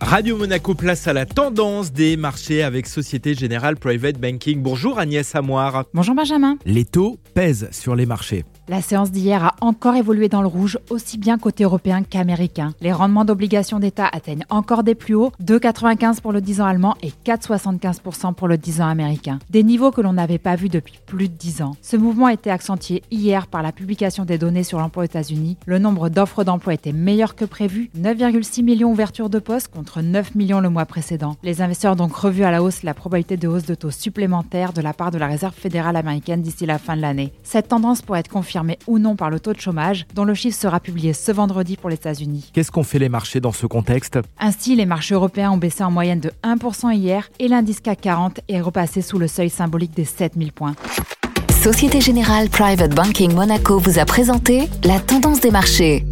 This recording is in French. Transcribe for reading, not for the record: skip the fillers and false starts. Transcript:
Radio Monaco, place à la tendance des marchés avec Société Générale Private Banking. Bonjour Agnès Amoire. Bonjour Benjamin. Les taux pèsent sur les marchés. La séance d'hier a encore évolué dans le rouge, aussi bien côté européen qu'américain. Les rendements d'obligations d'État atteignent encore des plus hauts, 2,95 pour le 10 ans allemand et 4,75% pour le 10 ans américain. Des niveaux que l'on n'avait pas vus depuis plus de 10 ans. Ce mouvement a été accentué hier par la publication des données sur l'emploi aux États-Unis. Le nombre d'offres d'emploi était meilleur que prévu, 9,6 millions ouvertures de postes contre 9 millions le mois précédent. Les investisseurs ont donc revu à la hausse la probabilité de hausse de taux supplémentaires de la part de la Réserve Fédérale Américaine d'ici la fin de l'année. Cette tendance pourrait être confirmée ou non par le taux de chômage, dont le chiffre sera publié ce vendredi pour les États-Unis. Qu'est-ce qu'ont fait les marchés dans ce contexte ? Ainsi, les marchés européens ont baissé en moyenne de 1% hier et l'indice K40 est repassé sous le seuil symbolique des 7000 points. Société Générale Private Banking Monaco vous a présenté la tendance des marchés.